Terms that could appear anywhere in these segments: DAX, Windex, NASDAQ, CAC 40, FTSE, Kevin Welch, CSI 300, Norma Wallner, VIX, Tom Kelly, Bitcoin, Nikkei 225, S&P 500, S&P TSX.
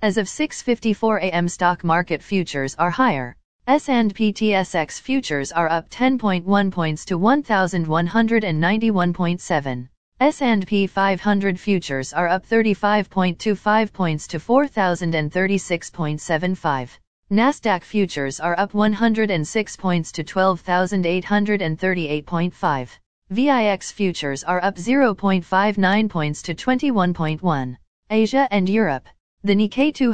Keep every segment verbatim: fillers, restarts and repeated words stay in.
As of six fifty-four a m stock market futures are higher. S and P T S X futures are up ten point one points to one thousand one hundred ninety-one point seven. S and P five hundred futures are up thirty-five point two five points to four thousand thirty-six point seven five. NASDAQ futures are up one hundred six points to twelve thousand eight hundred thirty-eight point five. V I X futures are up zero point five nine points to twenty-one point one. Asia and Europe. The Nikkei two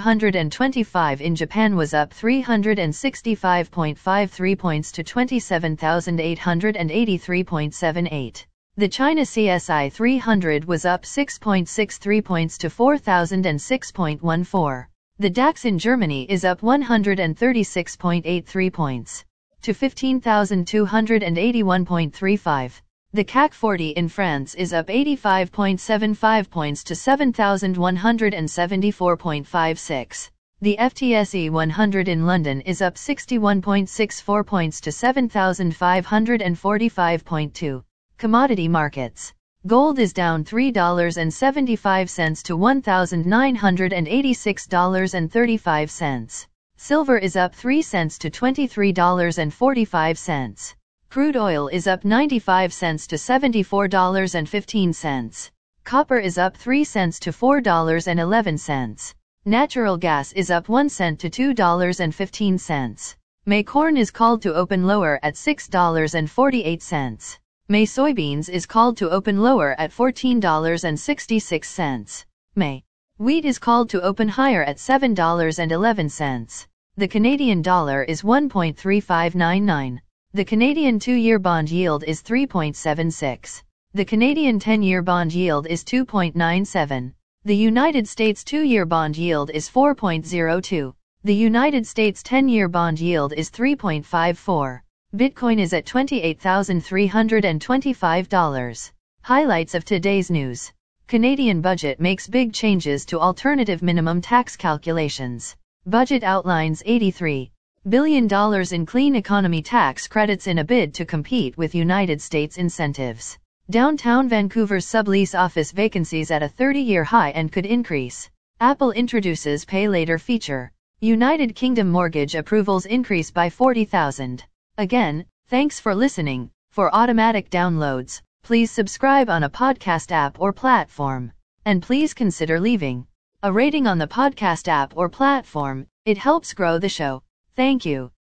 twenty-five in Japan was up three hundred sixty-five point five three points to twenty-seven thousand eight hundred eighty-three point seven eight. The China C S I three hundred was up six point six three points to four thousand six point one four. The DAX in Germany is up one hundred thirty-six point eight three points to fifteen thousand two hundred eighty-one point three five. The C A C forty in France is up eighty-five point seven five points to seven thousand one hundred seventy-four point five six. The F T S E one hundred in London is up sixty-one point six four points to seven thousand five hundred forty-five point two. Commodity markets. Gold is down three dollars and seventy-five cents to one thousand nine hundred eighty-six dollars and thirty-five cents. Silver is up three cents to twenty-three dollars and forty-five cents. Crude oil is up ninety-five cents to seventy-four dollars and fifteen cents. Copper is up three cents to four dollars and eleven cents. Natural gas is up one cent to two dollars and fifteen cents. May corn is called to open lower at six dollars and forty-eight cents. May soybeans is called to open lower at fourteen dollars and sixty-six cents. May wheat is called to open higher at seven dollars and eleven cents. The Canadian dollar is one point three five nine nine. The Canadian two-year bond yield is three point seven six. The Canadian ten-year bond yield is two point nine seven. The United States two-year bond yield is four point zero two. The United States ten-year bond yield is three point five four. Bitcoin is at twenty-eight thousand three hundred twenty-five dollars. Highlights of today's news. Canadian budget makes big changes to alternative minimum tax calculations. Budget outlines eighty-three billion dollars in clean economy tax credits in a bid to compete with United States incentives. Downtown Vancouver's sublease office vacancies at a thirty-year high and could increase. Apple introduces pay later feature. United Kingdom mortgage approvals increase by forty thousand. Again, thanks for listening. For automatic downloads, please subscribe on a podcast app or platform, and please consider leaving a rating on the podcast app or platform. It helps grow the show. Thank you.